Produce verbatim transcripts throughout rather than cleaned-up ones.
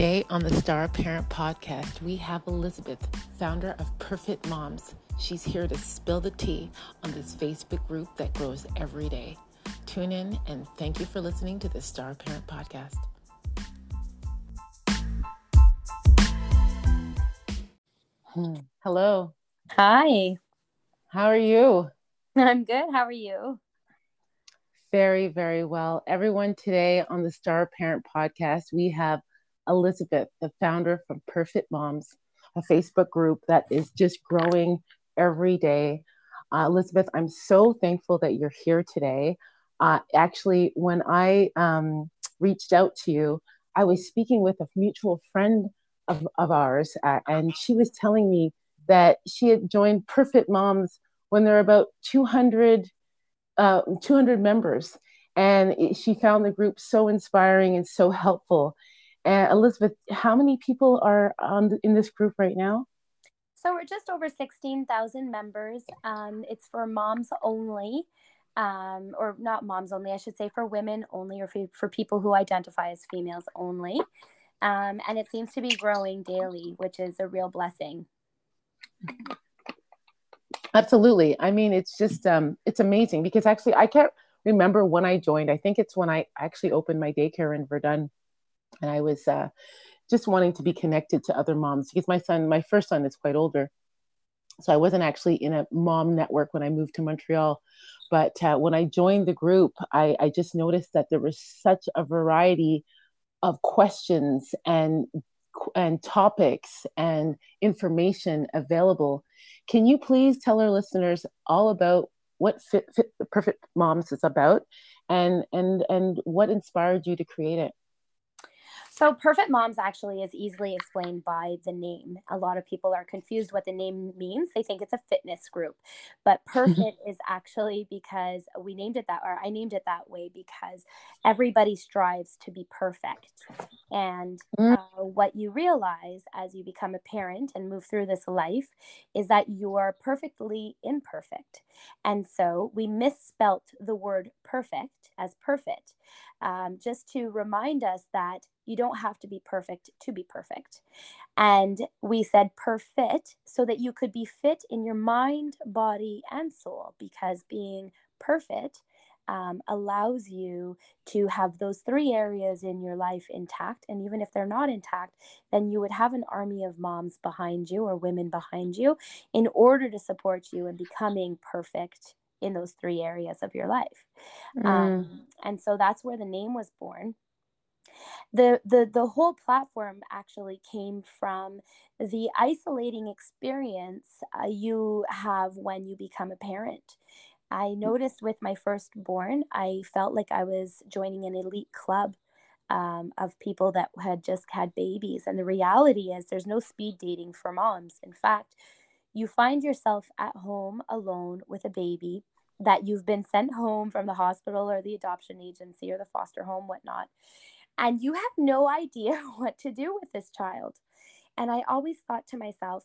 Today on the Star Parent podcast, we have Elisabeth, founder of Perfit Moms. She's here to spill the tea on this Facebook group that grows every day. Tune in and thank you for listening to the Star Parent podcast. Hello. Hi. How are you? I'm good. How are you? Very, very well. Everyone, today on the Star Parent podcast, we have Elisabeth, the founder from Perfit Moms, a Facebook group that is just growing every day. Uh, Elisabeth, I'm so thankful that you're here today. Uh, actually, when I um, reached out to you, I was speaking with a mutual friend of, of ours, uh, and she was telling me that she had joined Perfit Moms when there were about two hundred, uh, two hundred members, and it, she found the group so inspiring and so helpful. Uh, Elisabeth, how many people are on in this group right now? So we're just over sixteen thousand members. Um, it's for moms only, um, or not moms only, I should say, for women only, or for, for people who identify as females only. Um, and it seems to be growing daily, which is a real blessing. Absolutely. I mean, it's just, um, it's amazing because actually I can't remember when I joined. I think it's when I actually opened my daycare in Verdun. And I was uh, just wanting to be connected to other moms because my son, my first son is quite older. So I wasn't actually in a mom network when I moved to Montreal. But uh, when I joined the group, I, I just noticed that there was such a variety of questions and and topics and information available. Can you please tell our listeners all about what Fit, Fit, Perfit Moms is about and, and, and what inspired you to create it? So Perfit Moms actually is easily explained by the name. A lot of people are confused what the name means. They think it's a fitness group, but Perfit is actually because we named it that, or I named it that way because everybody strives to be perfect. And uh, what you realize as you become a parent and move through this life is that you're perfectly imperfect. And so we misspelt the word perfect as perfit, um, just to remind us that you don't have to be perfect to be perfect. And we said perfit so that you could be fit in your mind, body, and soul, because being perfect um, allows you to have those three areas in your life intact. And even if they're not intact, then you would have an army of moms behind you or women behind you in order to support you in becoming perfect in those three areas of your life. Mm. Um, and so that's where the name was born. The, the the whole platform actually came from the isolating experience uh, you have when you become a parent. I noticed with my firstborn, I felt like I was joining an elite club um, of people that had just had babies. And the reality is there's no speed dating for moms. In fact, you find yourself at home alone with a baby that you've been sent home from the hospital or the adoption agency or the foster home, whatnot. And you have no idea what to do with this child. And I always thought to myself,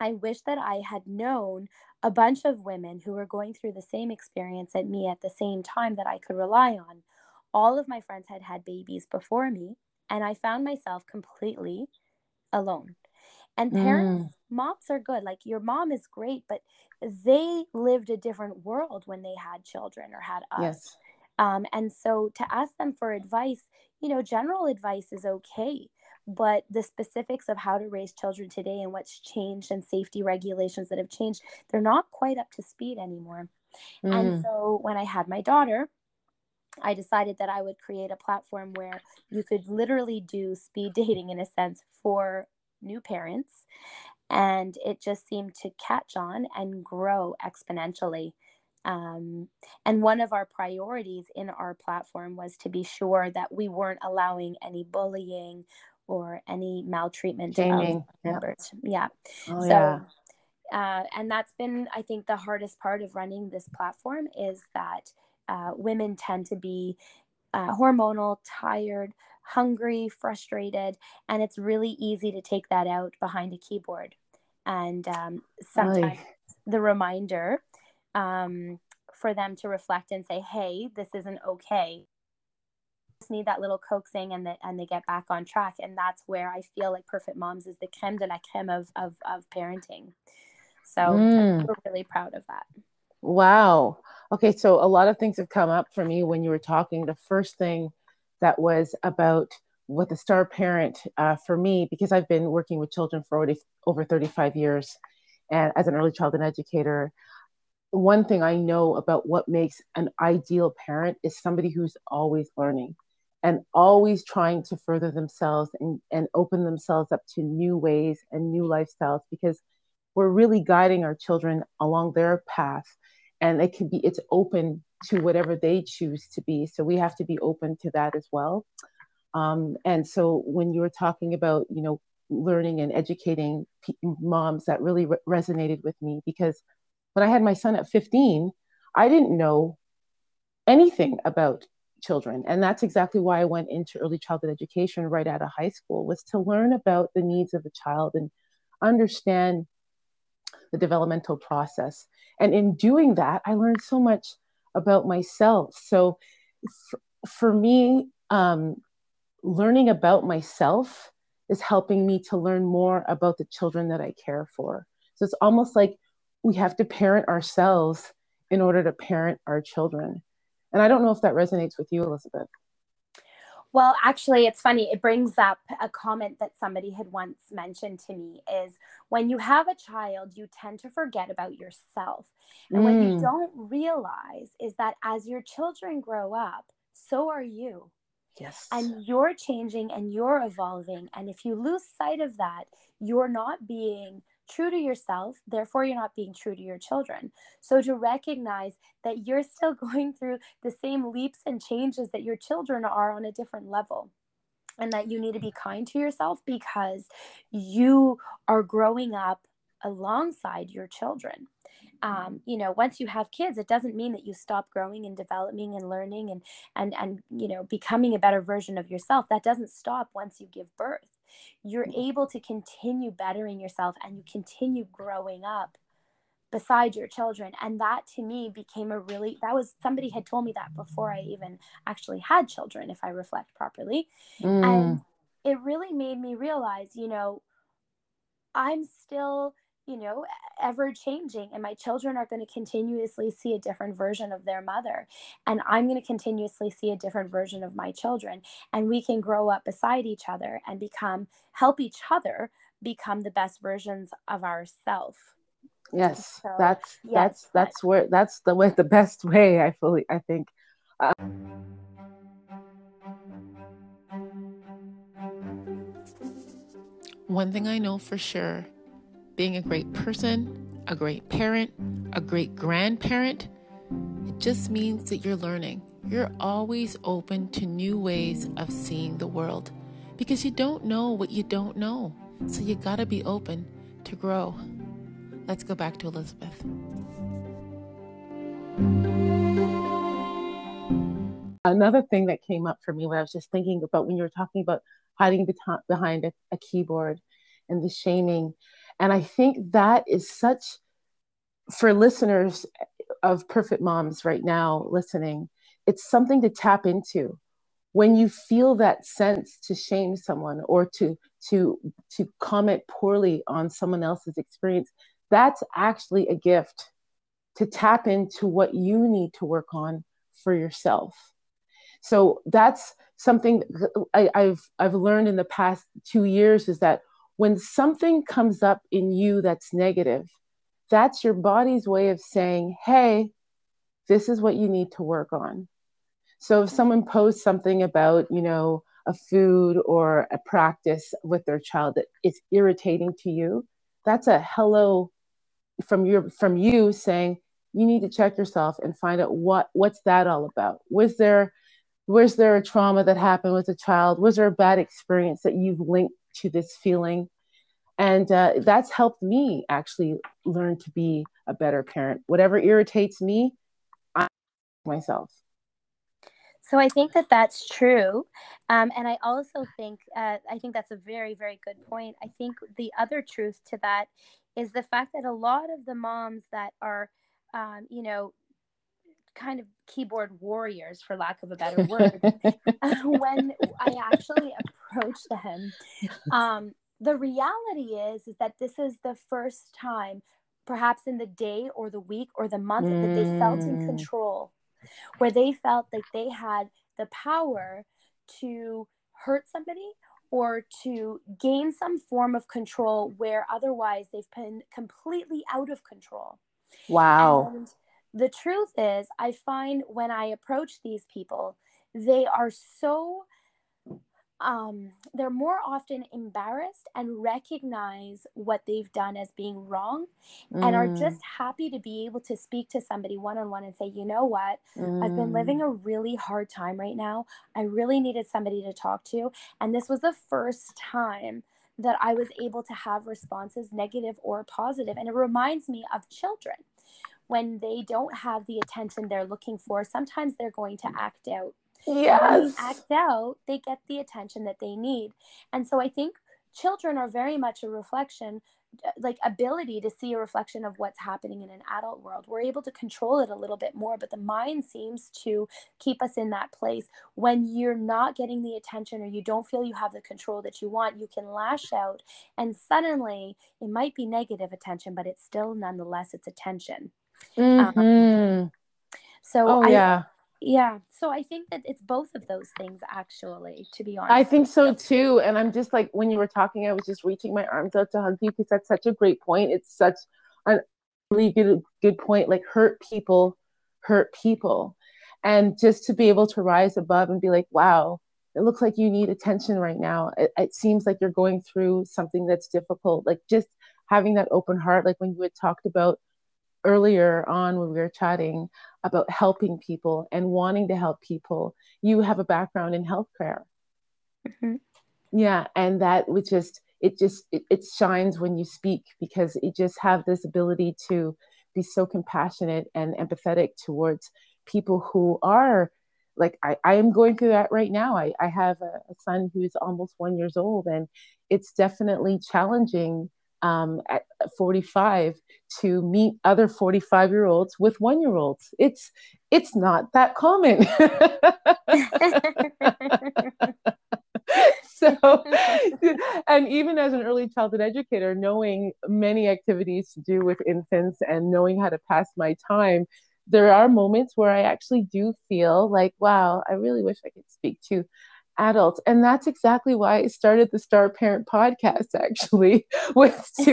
I wish that I had known a bunch of women who were going through the same experience at me at the same time that I could rely on. All of my friends had had babies before me, and I found myself completely alone. And parents, mm. moms are good. Like your mom is great, but they lived a different world when they had children or had us. Yes. Um, and so to ask them for advice, you know, general advice is okay, but the specifics of how to raise children today and what's changed and safety regulations that have changed, they're not quite up to speed anymore. Mm. And so when I had my daughter, I decided that I would create a platform where you could literally do speed dating in a sense for new parents. And it just seemed to catch on and grow exponentially. Um, and one of our priorities in our platform was to be sure that we weren't allowing any bullying or any maltreatment of members. Yeah. yeah. Oh, so, yeah. Uh, and that's been, I think, the hardest part of running this platform is that uh, women tend to be uh, hormonal, tired, hungry, frustrated, and it's really easy to take that out behind a keyboard. And um, sometimes Oy. the reminder um, for them to reflect and say, hey, this isn't okay. need that little coaxing, and, the, and they get back on track. And that's where I feel like Perfit Moms is the creme de la creme of, of, of parenting. So mm. we're really proud of that. Wow. Okay. So a lot of things have come up for me when you were talking. The first thing that was about what the Star Parent uh, for me, because I've been working with children for already over thirty-five years and as an early childhood educator, one thing I know about what makes an ideal parent is somebody who's always learning and always trying to further themselves and, and open themselves up to new ways and new lifestyles, because we're really guiding our children along their path, and it can be, it's open to whatever they choose to be. So we have to be open to that as well. Um, and so when you were talking about, you know, learning and educating p- moms, that really re- resonated with me, because when I had my son at fifteen, I didn't know anything about children. And that's exactly why I went into early childhood education right out of high school, was to learn about the needs of a child and understand the developmental process. And in doing that, I learned so much about myself. So f- for me, um, learning about myself is helping me to learn more about the children that I care for. So it's almost like we have to parent ourselves in order to parent our children. And I don't know if that resonates with you, Elisabeth. Well, actually, it's funny. It brings up a comment that somebody had once mentioned to me, is when you have a child, you tend to forget about yourself. And mm. what you don't realize is that as your children grow up, so are you. Yes. And you're changing and you're evolving. And if you lose sight of that, you're not being true to yourself, therefore you're not being true to your children. So to recognize that you're still going through the same leaps and changes that your children are on a different level, and that you need to be kind to yourself because you are growing up alongside your children. Um, you know, once you have kids, it doesn't mean that you stop growing and developing and learning and, and, and, you know, becoming a better version of yourself. That doesn't stop once you give birth. You're able to continue bettering yourself, and you continue growing up beside your children. And that to me became a really, that was, somebody had told me that before I even actually had children, if I reflect properly. Mm. And it really made me realize, you know, I'm still, you know, ever changing, and my children are going to continuously see a different version of their mother, and I'm going to continuously see a different version of my children, and we can grow up beside each other and become, help each other become the best versions of ourselves. Yes, so, that's yes, that's that's where that's the way, the best way, I fully I think. Uh- One thing I know for sure, being a great person, a great parent, a great grandparent, it just means that you're learning. You're always open to new ways of seeing the world, because you don't know what you don't know. So you gotta be open to grow. Let's go back to Elisabeth. Another thing that came up for me when I was just thinking about when you were talking about hiding behind a, a keyboard and the shaming. And I think that is such, for listeners of Perfit Moms right now listening, it's something to tap into. When you feel that sense to shame someone or to to to comment poorly on someone else's experience, that's actually a gift to tap into what you need to work on for yourself. So that's something I, I've I've learned in the past two years is that when something comes up in you that's negative, that's your body's way of saying, hey, this is what you need to work on. So if someone posts something about, you know, a food or a practice with their child that is irritating to you, that's a hello from your from you saying, you need to check yourself and find out what, what's that all about? Was there, was there a trauma that happened with a child? Was there a bad experience that you've linked to this feeling? And uh, that's helped me actually learn to be a better parent. Whatever irritates me, I myself. So I think that that's true. Um, and I also think, uh, I think that's a very, very good point. I think the other truth to that is the fact that a lot of the moms that are, um, you know, kind of keyboard warriors, for lack of a better word, when I actually approached them, um, the reality is, is that this is the first time, perhaps in the day or the week or the month, mm. that they felt in control, where they felt like they had the power to hurt somebody or to gain some form of control where otherwise they've been completely out of control. Wow. And the truth is, I find when I approach these people, they are so, um, they're more often embarrassed and recognize what they've done as being wrong, mm. and are just happy to be able to speak to somebody one-on-one and say, you know what, mm. I've been living a really hard time right now. I really needed somebody to talk to. And this was the first time that I was able to have responses, negative or positive. And it reminds me of children. When they don't have the attention they're looking for, sometimes they're going to act out. Yes. And when they act out, they get the attention that they need. And so I think children are very much a reflection, like ability to see a reflection of what's happening in an adult world. We're able to control it a little bit more, but the mind seems to keep us in that place. When you're not getting the attention or you don't feel you have the control that you want, you can lash out. And suddenly it might be negative attention, but it's still nonetheless, it's attention. Mm-hmm. Um, so oh, I, yeah. Yeah. So I think that it's both of those things, actually, to be honest. I think so, too. And I'm just like, when you were talking, I was just reaching my arms out to hug you, because that's such a great point. It's such a really good, good point. Like, hurt people, hurt people. And just to be able to rise above and be like, wow, it looks like you need attention right now. It, it seems like you're going through something that's difficult. Like, just having that open heart, like when you had talked about earlier on when we were chatting about helping people and wanting to help people. You have a background in healthcare. Mm-hmm. Yeah. And that was just, it just, it, it shines when you speak, because you just have this ability to be so compassionate and empathetic towards people who are like, I, I am going through that right now. I, I have a, a son who is almost one years old, and it's definitely challenging Um, at forty-five to meet other forty-five year olds with one year olds. It's, it's not that common. So, and even as an early childhood educator, knowing many activities to do with infants and knowing how to pass my time, there are moments where I actually do feel like, wow, I really wish I could speak to adults. And that's exactly why I started the Star Parent podcast, actually, was to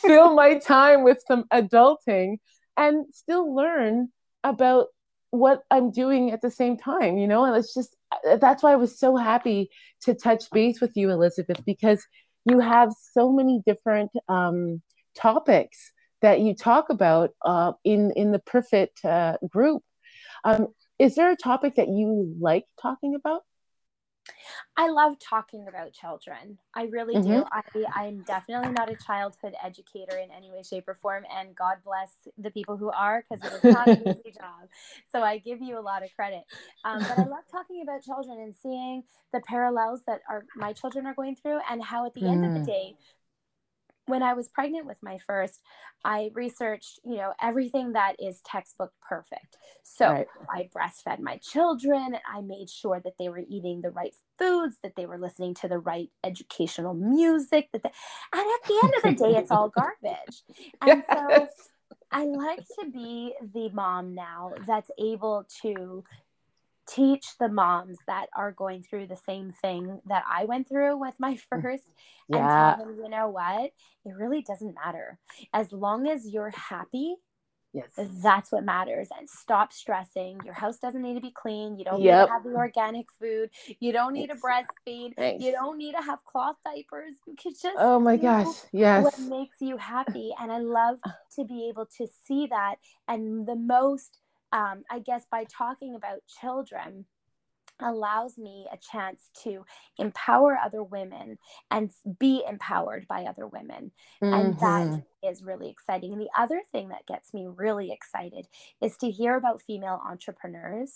fill my time with some adulting and still learn about what I'm doing at the same time, you know. And it's just, that's why I was so happy to touch base with you, Elisabeth, because you have so many different um, topics that you talk about uh, in, in the Perfit uh, group. Um, is there a topic that you like talking about? I love talking about children. I really mm-hmm. do. I, I'm definitely not a childhood educator in any way, shape, or form. And God bless the people who are, because it is not an easy job. So I give you a lot of credit. Um, but I love talking about children and seeing the parallels that are my children are going through, and how at the mm. end of the day, when I was pregnant with my first, I researched, you know, everything that is textbook perfect. So right. I breastfed my children. I made sure that they were eating the right foods, that they were listening to the right educational music. That they, and at the end of the day, it's all garbage. And yes. so I like to be the mom now that's able to teach the moms that are going through the same thing that I went through with my first, and yeah. tell them, you know what, it really doesn't matter. As long as you're happy, yes. that's what matters. And stop stressing. Your house doesn't need to be clean. You don't yep. need to have the organic food. You don't need to breastfeed. Thanks. You don't need to have cloth diapers. You could just oh my gosh, yes. what makes you happy. And I love to be able to see that. And the most Um, I guess by talking about children allows me a chance to empower other women and be empowered by other women. Mm-hmm. And that is really exciting. And the other thing that gets me really excited is to hear about female entrepreneurs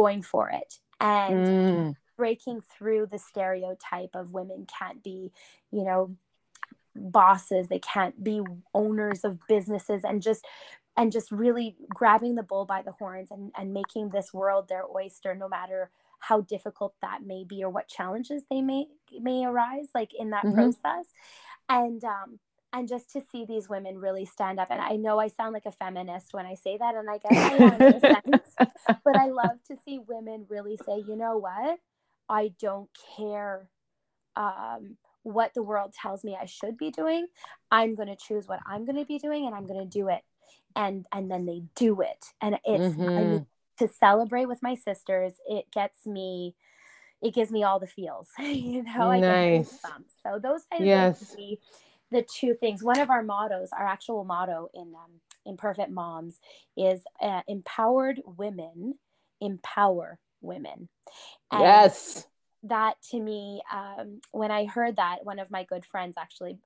going for it and mm. breaking through the stereotype of women can't be, you know, bosses. They can't be owners of businesses, and just and just really grabbing the bull by the horns and, and making this world their oyster, no matter how difficult that may be or what challenges they may may arise, like in that mm-hmm. process. And um, and just to see these women really stand up. And I know I sound like a feminist when I say that, and I guess I am in a sense, but I love to see women really say, you know what, I don't care um, what the world tells me I should be doing. I'm going to choose what I'm going to be doing, and I'm going to do it. And, and then they do it. And it's, mm-hmm. I mean, to celebrate with my sisters, it gets me, it gives me all the feels, you know, I nice. Get goosebumps. So those I yes. like to be the two things. One of our mottos, our actual motto in, um, in Perfit Moms is uh, empowered women, empower women. And yes. that to me, um, when I heard that, one of my good friends actually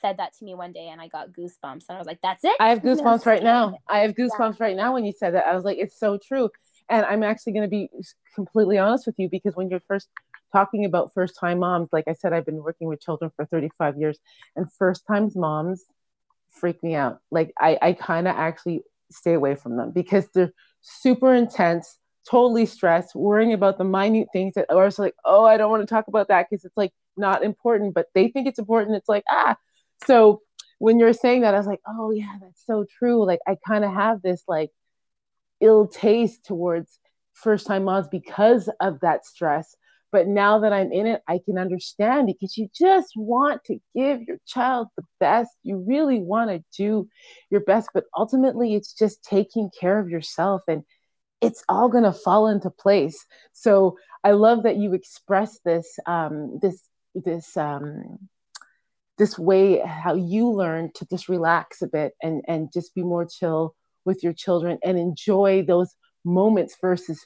said that to me one day, and I got goosebumps, and I was like, that's it. I have goosebumps right now. I have goosebumps yeah. right now when you said that. I was like, it's so true. And I'm actually going to be completely honest with you, because when you're first talking about first time moms, like I said, I've been working with children for thirty-five years, and first time moms freak me out. Like I, I kind of actually stay away from them, because they're super intense, totally stressed, worrying about the minute things that are like, oh, I don't want to talk about that because it's like not important, but they think it's important. It's like, ah. So when you're saying that, I was like, oh yeah, that's so true. Like I kind of have this like ill taste towards first time moms because of that stress. But now that I'm in it, I can understand, because you just want to give your child the best. You really want to do your best, but ultimately it's just taking care of yourself, and it's all going to fall into place. So I love that you express this, um, this, this, um, this way, how you learn to just relax a bit and, and just be more chill with your children and enjoy those moments versus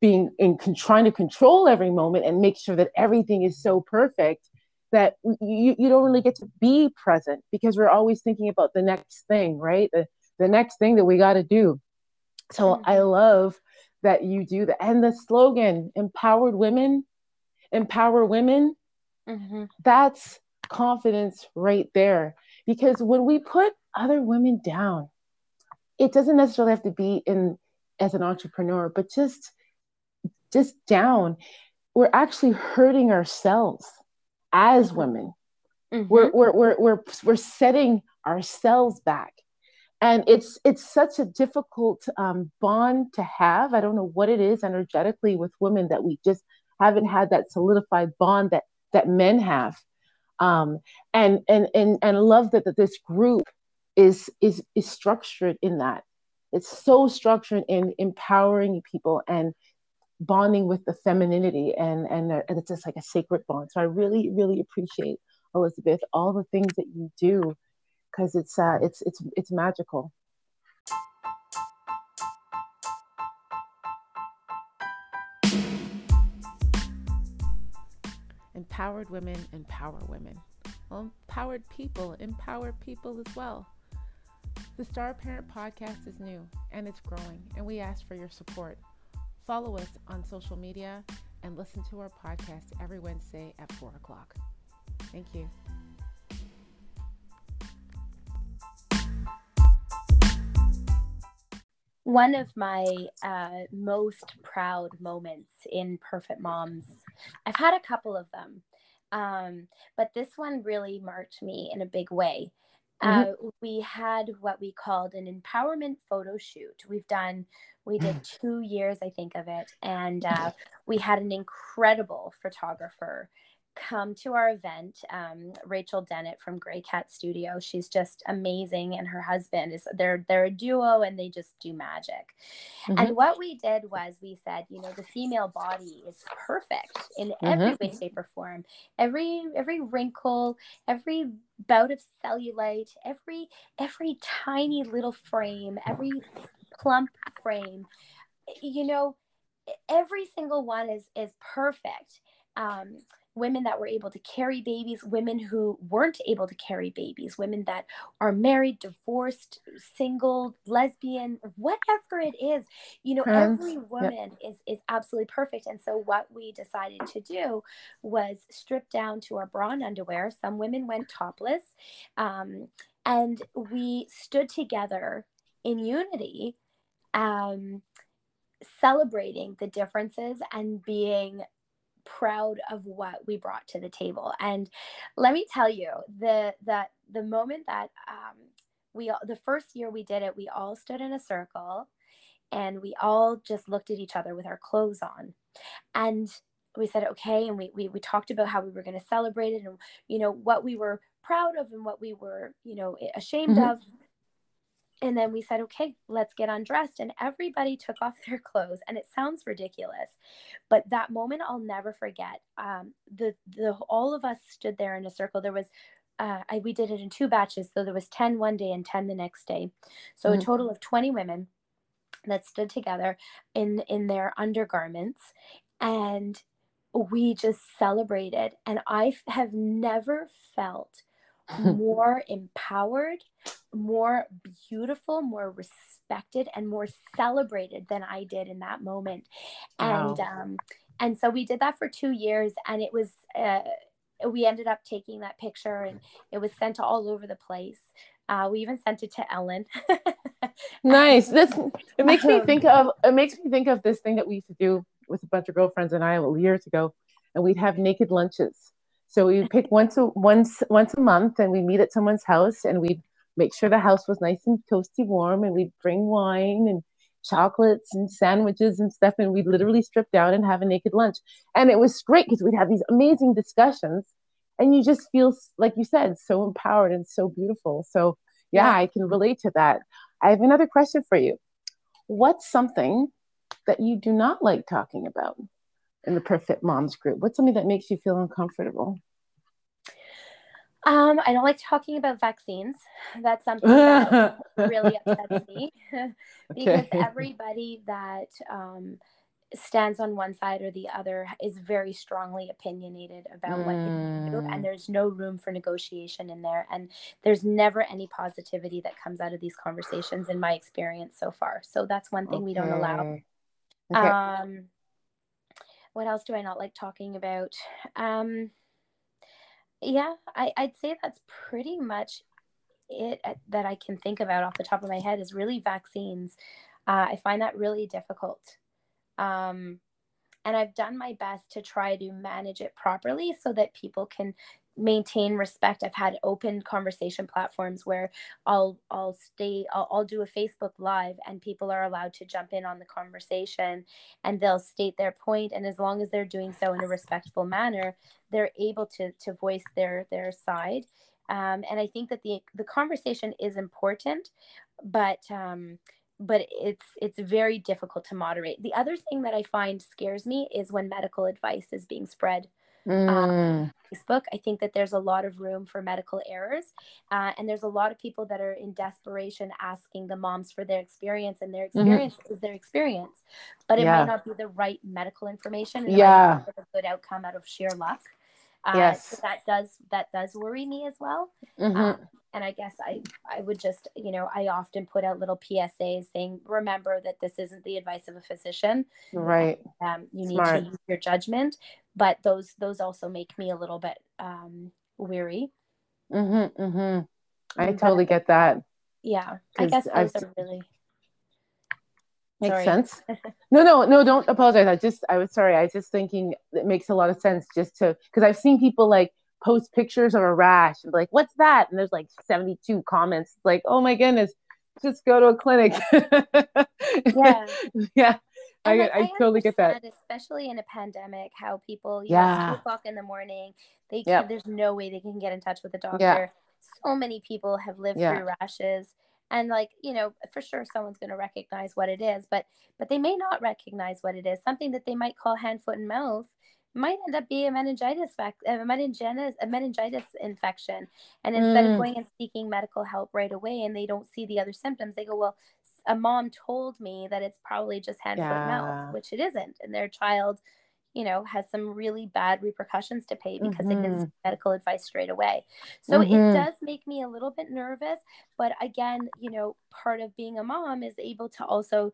being in con- trying to control every moment and make sure that everything is so perfect that you, you don't really get to be present, because we're always thinking about the next thing, right? The, the next thing that we got to do. So I love that you do that. And the slogan, empowered women, empower women. Mm-hmm. That's confidence right there, because when we put other women down, it doesn't necessarily have to be in as an entrepreneur, but just just down, we're actually hurting ourselves as women. Mm-hmm. we're, we're we're we're we're setting ourselves back, and it's it's such a difficult um bond to have. I don't know what it is energetically with women that we just haven't had that solidified bond that that men have. Um, and, and, and, and I love that, that this group is, is, is structured in that. It's so structured in empowering people and bonding with the femininity, and, and, uh, and it's just like a sacred bond. So I really, really appreciate, Elisabeth, all the things that you do, because it's, uh, it's, it's, it's magical. Empowered women empower women. Well, empowered people empower people as well. The Star Parent podcast is new and it's growing, and we ask for your support. Follow us on social media and listen to our podcast every Wednesday at four o'clock. Thank you. One of my uh, most proud moments in Perfit Moms, I've had a couple of them, um, but this one really marked me in a big way. Mm-hmm. Uh, we had what we called an empowerment photo shoot. We've done, we did two years, I think, of it. And uh, we had an incredible photographer come to our event, um, Rachel Dennett from Grey Cat Studio. She's just amazing, and her husband is, they're they're a duo, and they just do magic. Mm-hmm. And what we did was we said, you know, the female body is perfect in mm-hmm. every way, shape, or form. Every every wrinkle, every bout of cellulite, every every tiny little frame, every plump frame, you know, every single one is is perfect. Um, women that were able to carry babies, women who weren't able to carry babies, women that are married, divorced, single, lesbian, whatever it is, you know, Trans. every woman yep. is, is absolutely perfect. And so what we decided to do was strip down to our bra and underwear. Some women went topless, um, and we stood together in unity, um, celebrating the differences and being proud of what we brought to the table. And let me tell you, the that the moment that um, we all, the first year we did it, we all stood in a circle and we all just looked at each other with our clothes on, and we said, okay, and we we, we talked about how we were going to celebrate it, and you know what we were proud of and what we were, you know, ashamed mm-hmm. of. And then we said, okay, let's get undressed. And everybody took off their clothes. And it sounds ridiculous, but that moment I'll never forget. Um, the the all of us stood there in a circle. There was, uh, I, we did it in two batches. So there was ten one day and ten the next day. So mm-hmm. a total of twenty women that stood together in, in their undergarments. And we just celebrated. And I have never felt more empowered, more beautiful, more respected, and more celebrated than I did in that moment. Wow. And um, and so we did that for two years, and it was uh, we ended up taking that picture, and it was sent all over the place. Uh, we even sent it to Ellen. Nice. This it makes me think of it makes me think of this thing that we used to do with a bunch of girlfriends in Iowa years ago, and we'd have naked lunches. So we pick once a, once once a month, and we meet at someone's house, and we'd make sure the house was nice and toasty warm, and we'd bring wine and chocolates and sandwiches and stuff, and we'd literally strip down and have a naked lunch. And it was great because we'd have these amazing discussions, and you just feel, like you said, so empowered and so beautiful. So yeah, yeah. I can relate to that. I have another question for you. What's something that you do not like talking about in the Perfit Moms group? What's something that makes you feel uncomfortable? Um, I don't like talking about vaccines. That's something that really upsets me because okay. everybody that um, stands on one side or the other is very strongly opinionated about mm. what they do, and there's no room for negotiation in there. And there's never any positivity that comes out of these conversations in my experience so far. So that's one thing okay. we don't allow. Okay. Um, what else do I not like talking about? Um, yeah, I, I'd say that's pretty much it that I can think about off the top of my head is really vaccines. Uh, I find that really difficult. Um, and I've done my best to try to manage it properly so that people can maintain respect. I've had open conversation platforms where I'll I'll stay I'll, I'll do a Facebook live, and people are allowed to jump in on the conversation, and they'll state their point, and as long as they're doing so in a respectful manner, they're able to to voice their their side. Um, and I think that the the conversation is important, but um, but it's it's very difficult to moderate. The other thing that I find scares me is when medical advice is being spread. Mm. Um, Facebook. I think that there's a lot of room for medical errors, uh, and there's a lot of people that are in desperation asking the moms for their experience, and their experience mm-hmm. is their experience, but it yeah. might not be the right medical information. It yeah, might not be a good outcome out of sheer luck. Uh, yes, so that does that does worry me as well. Mm-hmm. Um, and I guess I I would just you know I often put out little P S As saying, remember that this isn't the advice of a physician. Right. Um, you Smart. need to use your judgment. But those those also make me a little bit um, weary. Mm-hmm, mm-hmm. I but totally get that. Yeah, I guess those I've, are really... Makes sorry. sense. No, no, no, don't apologize. I just, I was sorry. I was just thinking it makes a lot of sense just to, because I've seen people like post pictures of a rash and be like, what's that? And there's like seventy-two comments. Like, oh my goodness, just go to a clinic. Yeah. Yeah. I, like, I, I totally get that. Especially in a pandemic, how people, you yeah. know, two o'clock in the morning, they can, yep. there's no way they can get in touch with a doctor. Yeah. So many people have lived yeah. through rashes, and like, you know, for sure someone's going to recognize what it is, but, but they may not recognize what it is. Something that they might call hand, foot, and mouth might end up being a meningitis, vac- a meningitis, a meningitis infection. And instead mm. of going and seeking medical help right away, and they don't see the other symptoms, they go, well, a mom told me that it's probably just hand, yeah. foot, and mouth, which it isn't. And their child, you know, has some really bad repercussions to pay because mm-hmm. it gives medical advice straight away. So mm-hmm. it does make me a little bit nervous. But again, you know, part of being a mom is able to also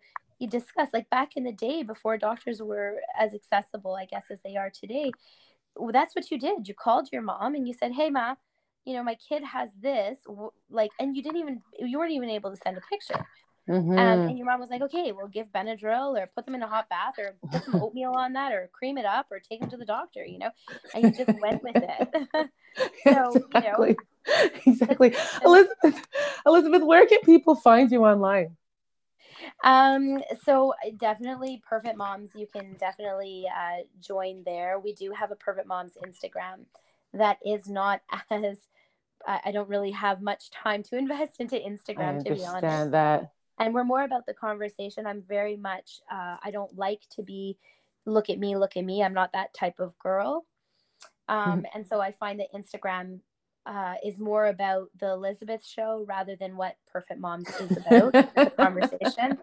discuss, like back in the day before doctors were as accessible, I guess, as they are today, well, that's what you did. You called your mom and you said, hey, Ma, you know, my kid has this, like, and you didn't even, you weren't even able to send a picture. Mm-hmm. Um, and your mom was like, okay, we'll give Benadryl or put them in a hot bath or put some oatmeal on that or cream it up or take them to the doctor, you know, and you just went with it. So, exactly. You know, exactly. Elizabeth, Elizabeth, where can people find you online? Um, so definitely Perfit Moms. You can definitely uh, join there. We do have a Perfit Moms Instagram that is not as, I, I don't really have much time to invest into Instagram, to be honest. I understand that. And we're more about the conversation. I'm very much, uh, I don't like to be, look at me, look at me. I'm not that type of girl. Um, mm-hmm. And so I find that Instagram uh, is more about the Elisabeth show rather than what Perfit Moms is about, the conversation.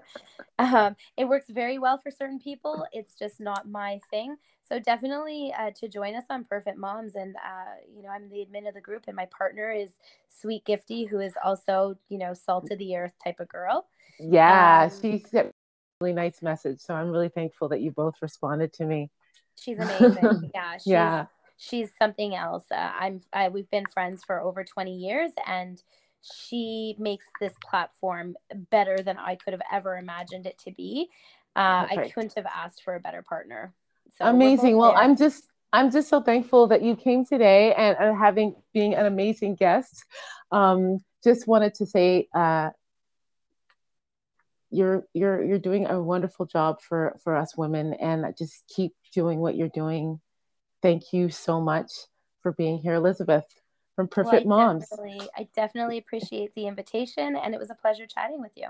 Um, it works very well for certain people. It's just not my thing. So definitely uh, to join us on Perfit Moms. And, uh, you know, I'm the admin of the group and my partner is Sweet Gifty, who is also, you know, salt of the earth type of girl. Yeah, um, she sent a really nice message. So I'm really thankful that you both responded to me. She's amazing. Yeah, she's, yeah. She's something else. Uh, I'm. I, we've been friends for over twenty years, and she makes this platform better than I could have ever imagined it to be. Uh, right. I couldn't have asked for a better partner. So amazing. Well, there. I'm just. I'm just so thankful that you came today and uh, having being an amazing guest. Um, just wanted to say. Uh, You're you're you're doing a wonderful job for, for us women, and just keep doing what you're doing. Thank you so much for being here, Elisabeth, from Perfit well, I Moms. Definitely, I definitely appreciate the invitation, and it was a pleasure chatting with you.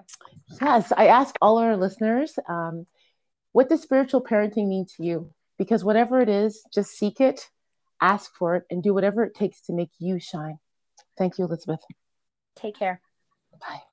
Yes, I ask all our listeners, um, what does spiritual parenting mean to you? Because whatever it is, just seek it, ask for it, and do whatever it takes to make you shine. Thank you, Elisabeth. Take care. Bye.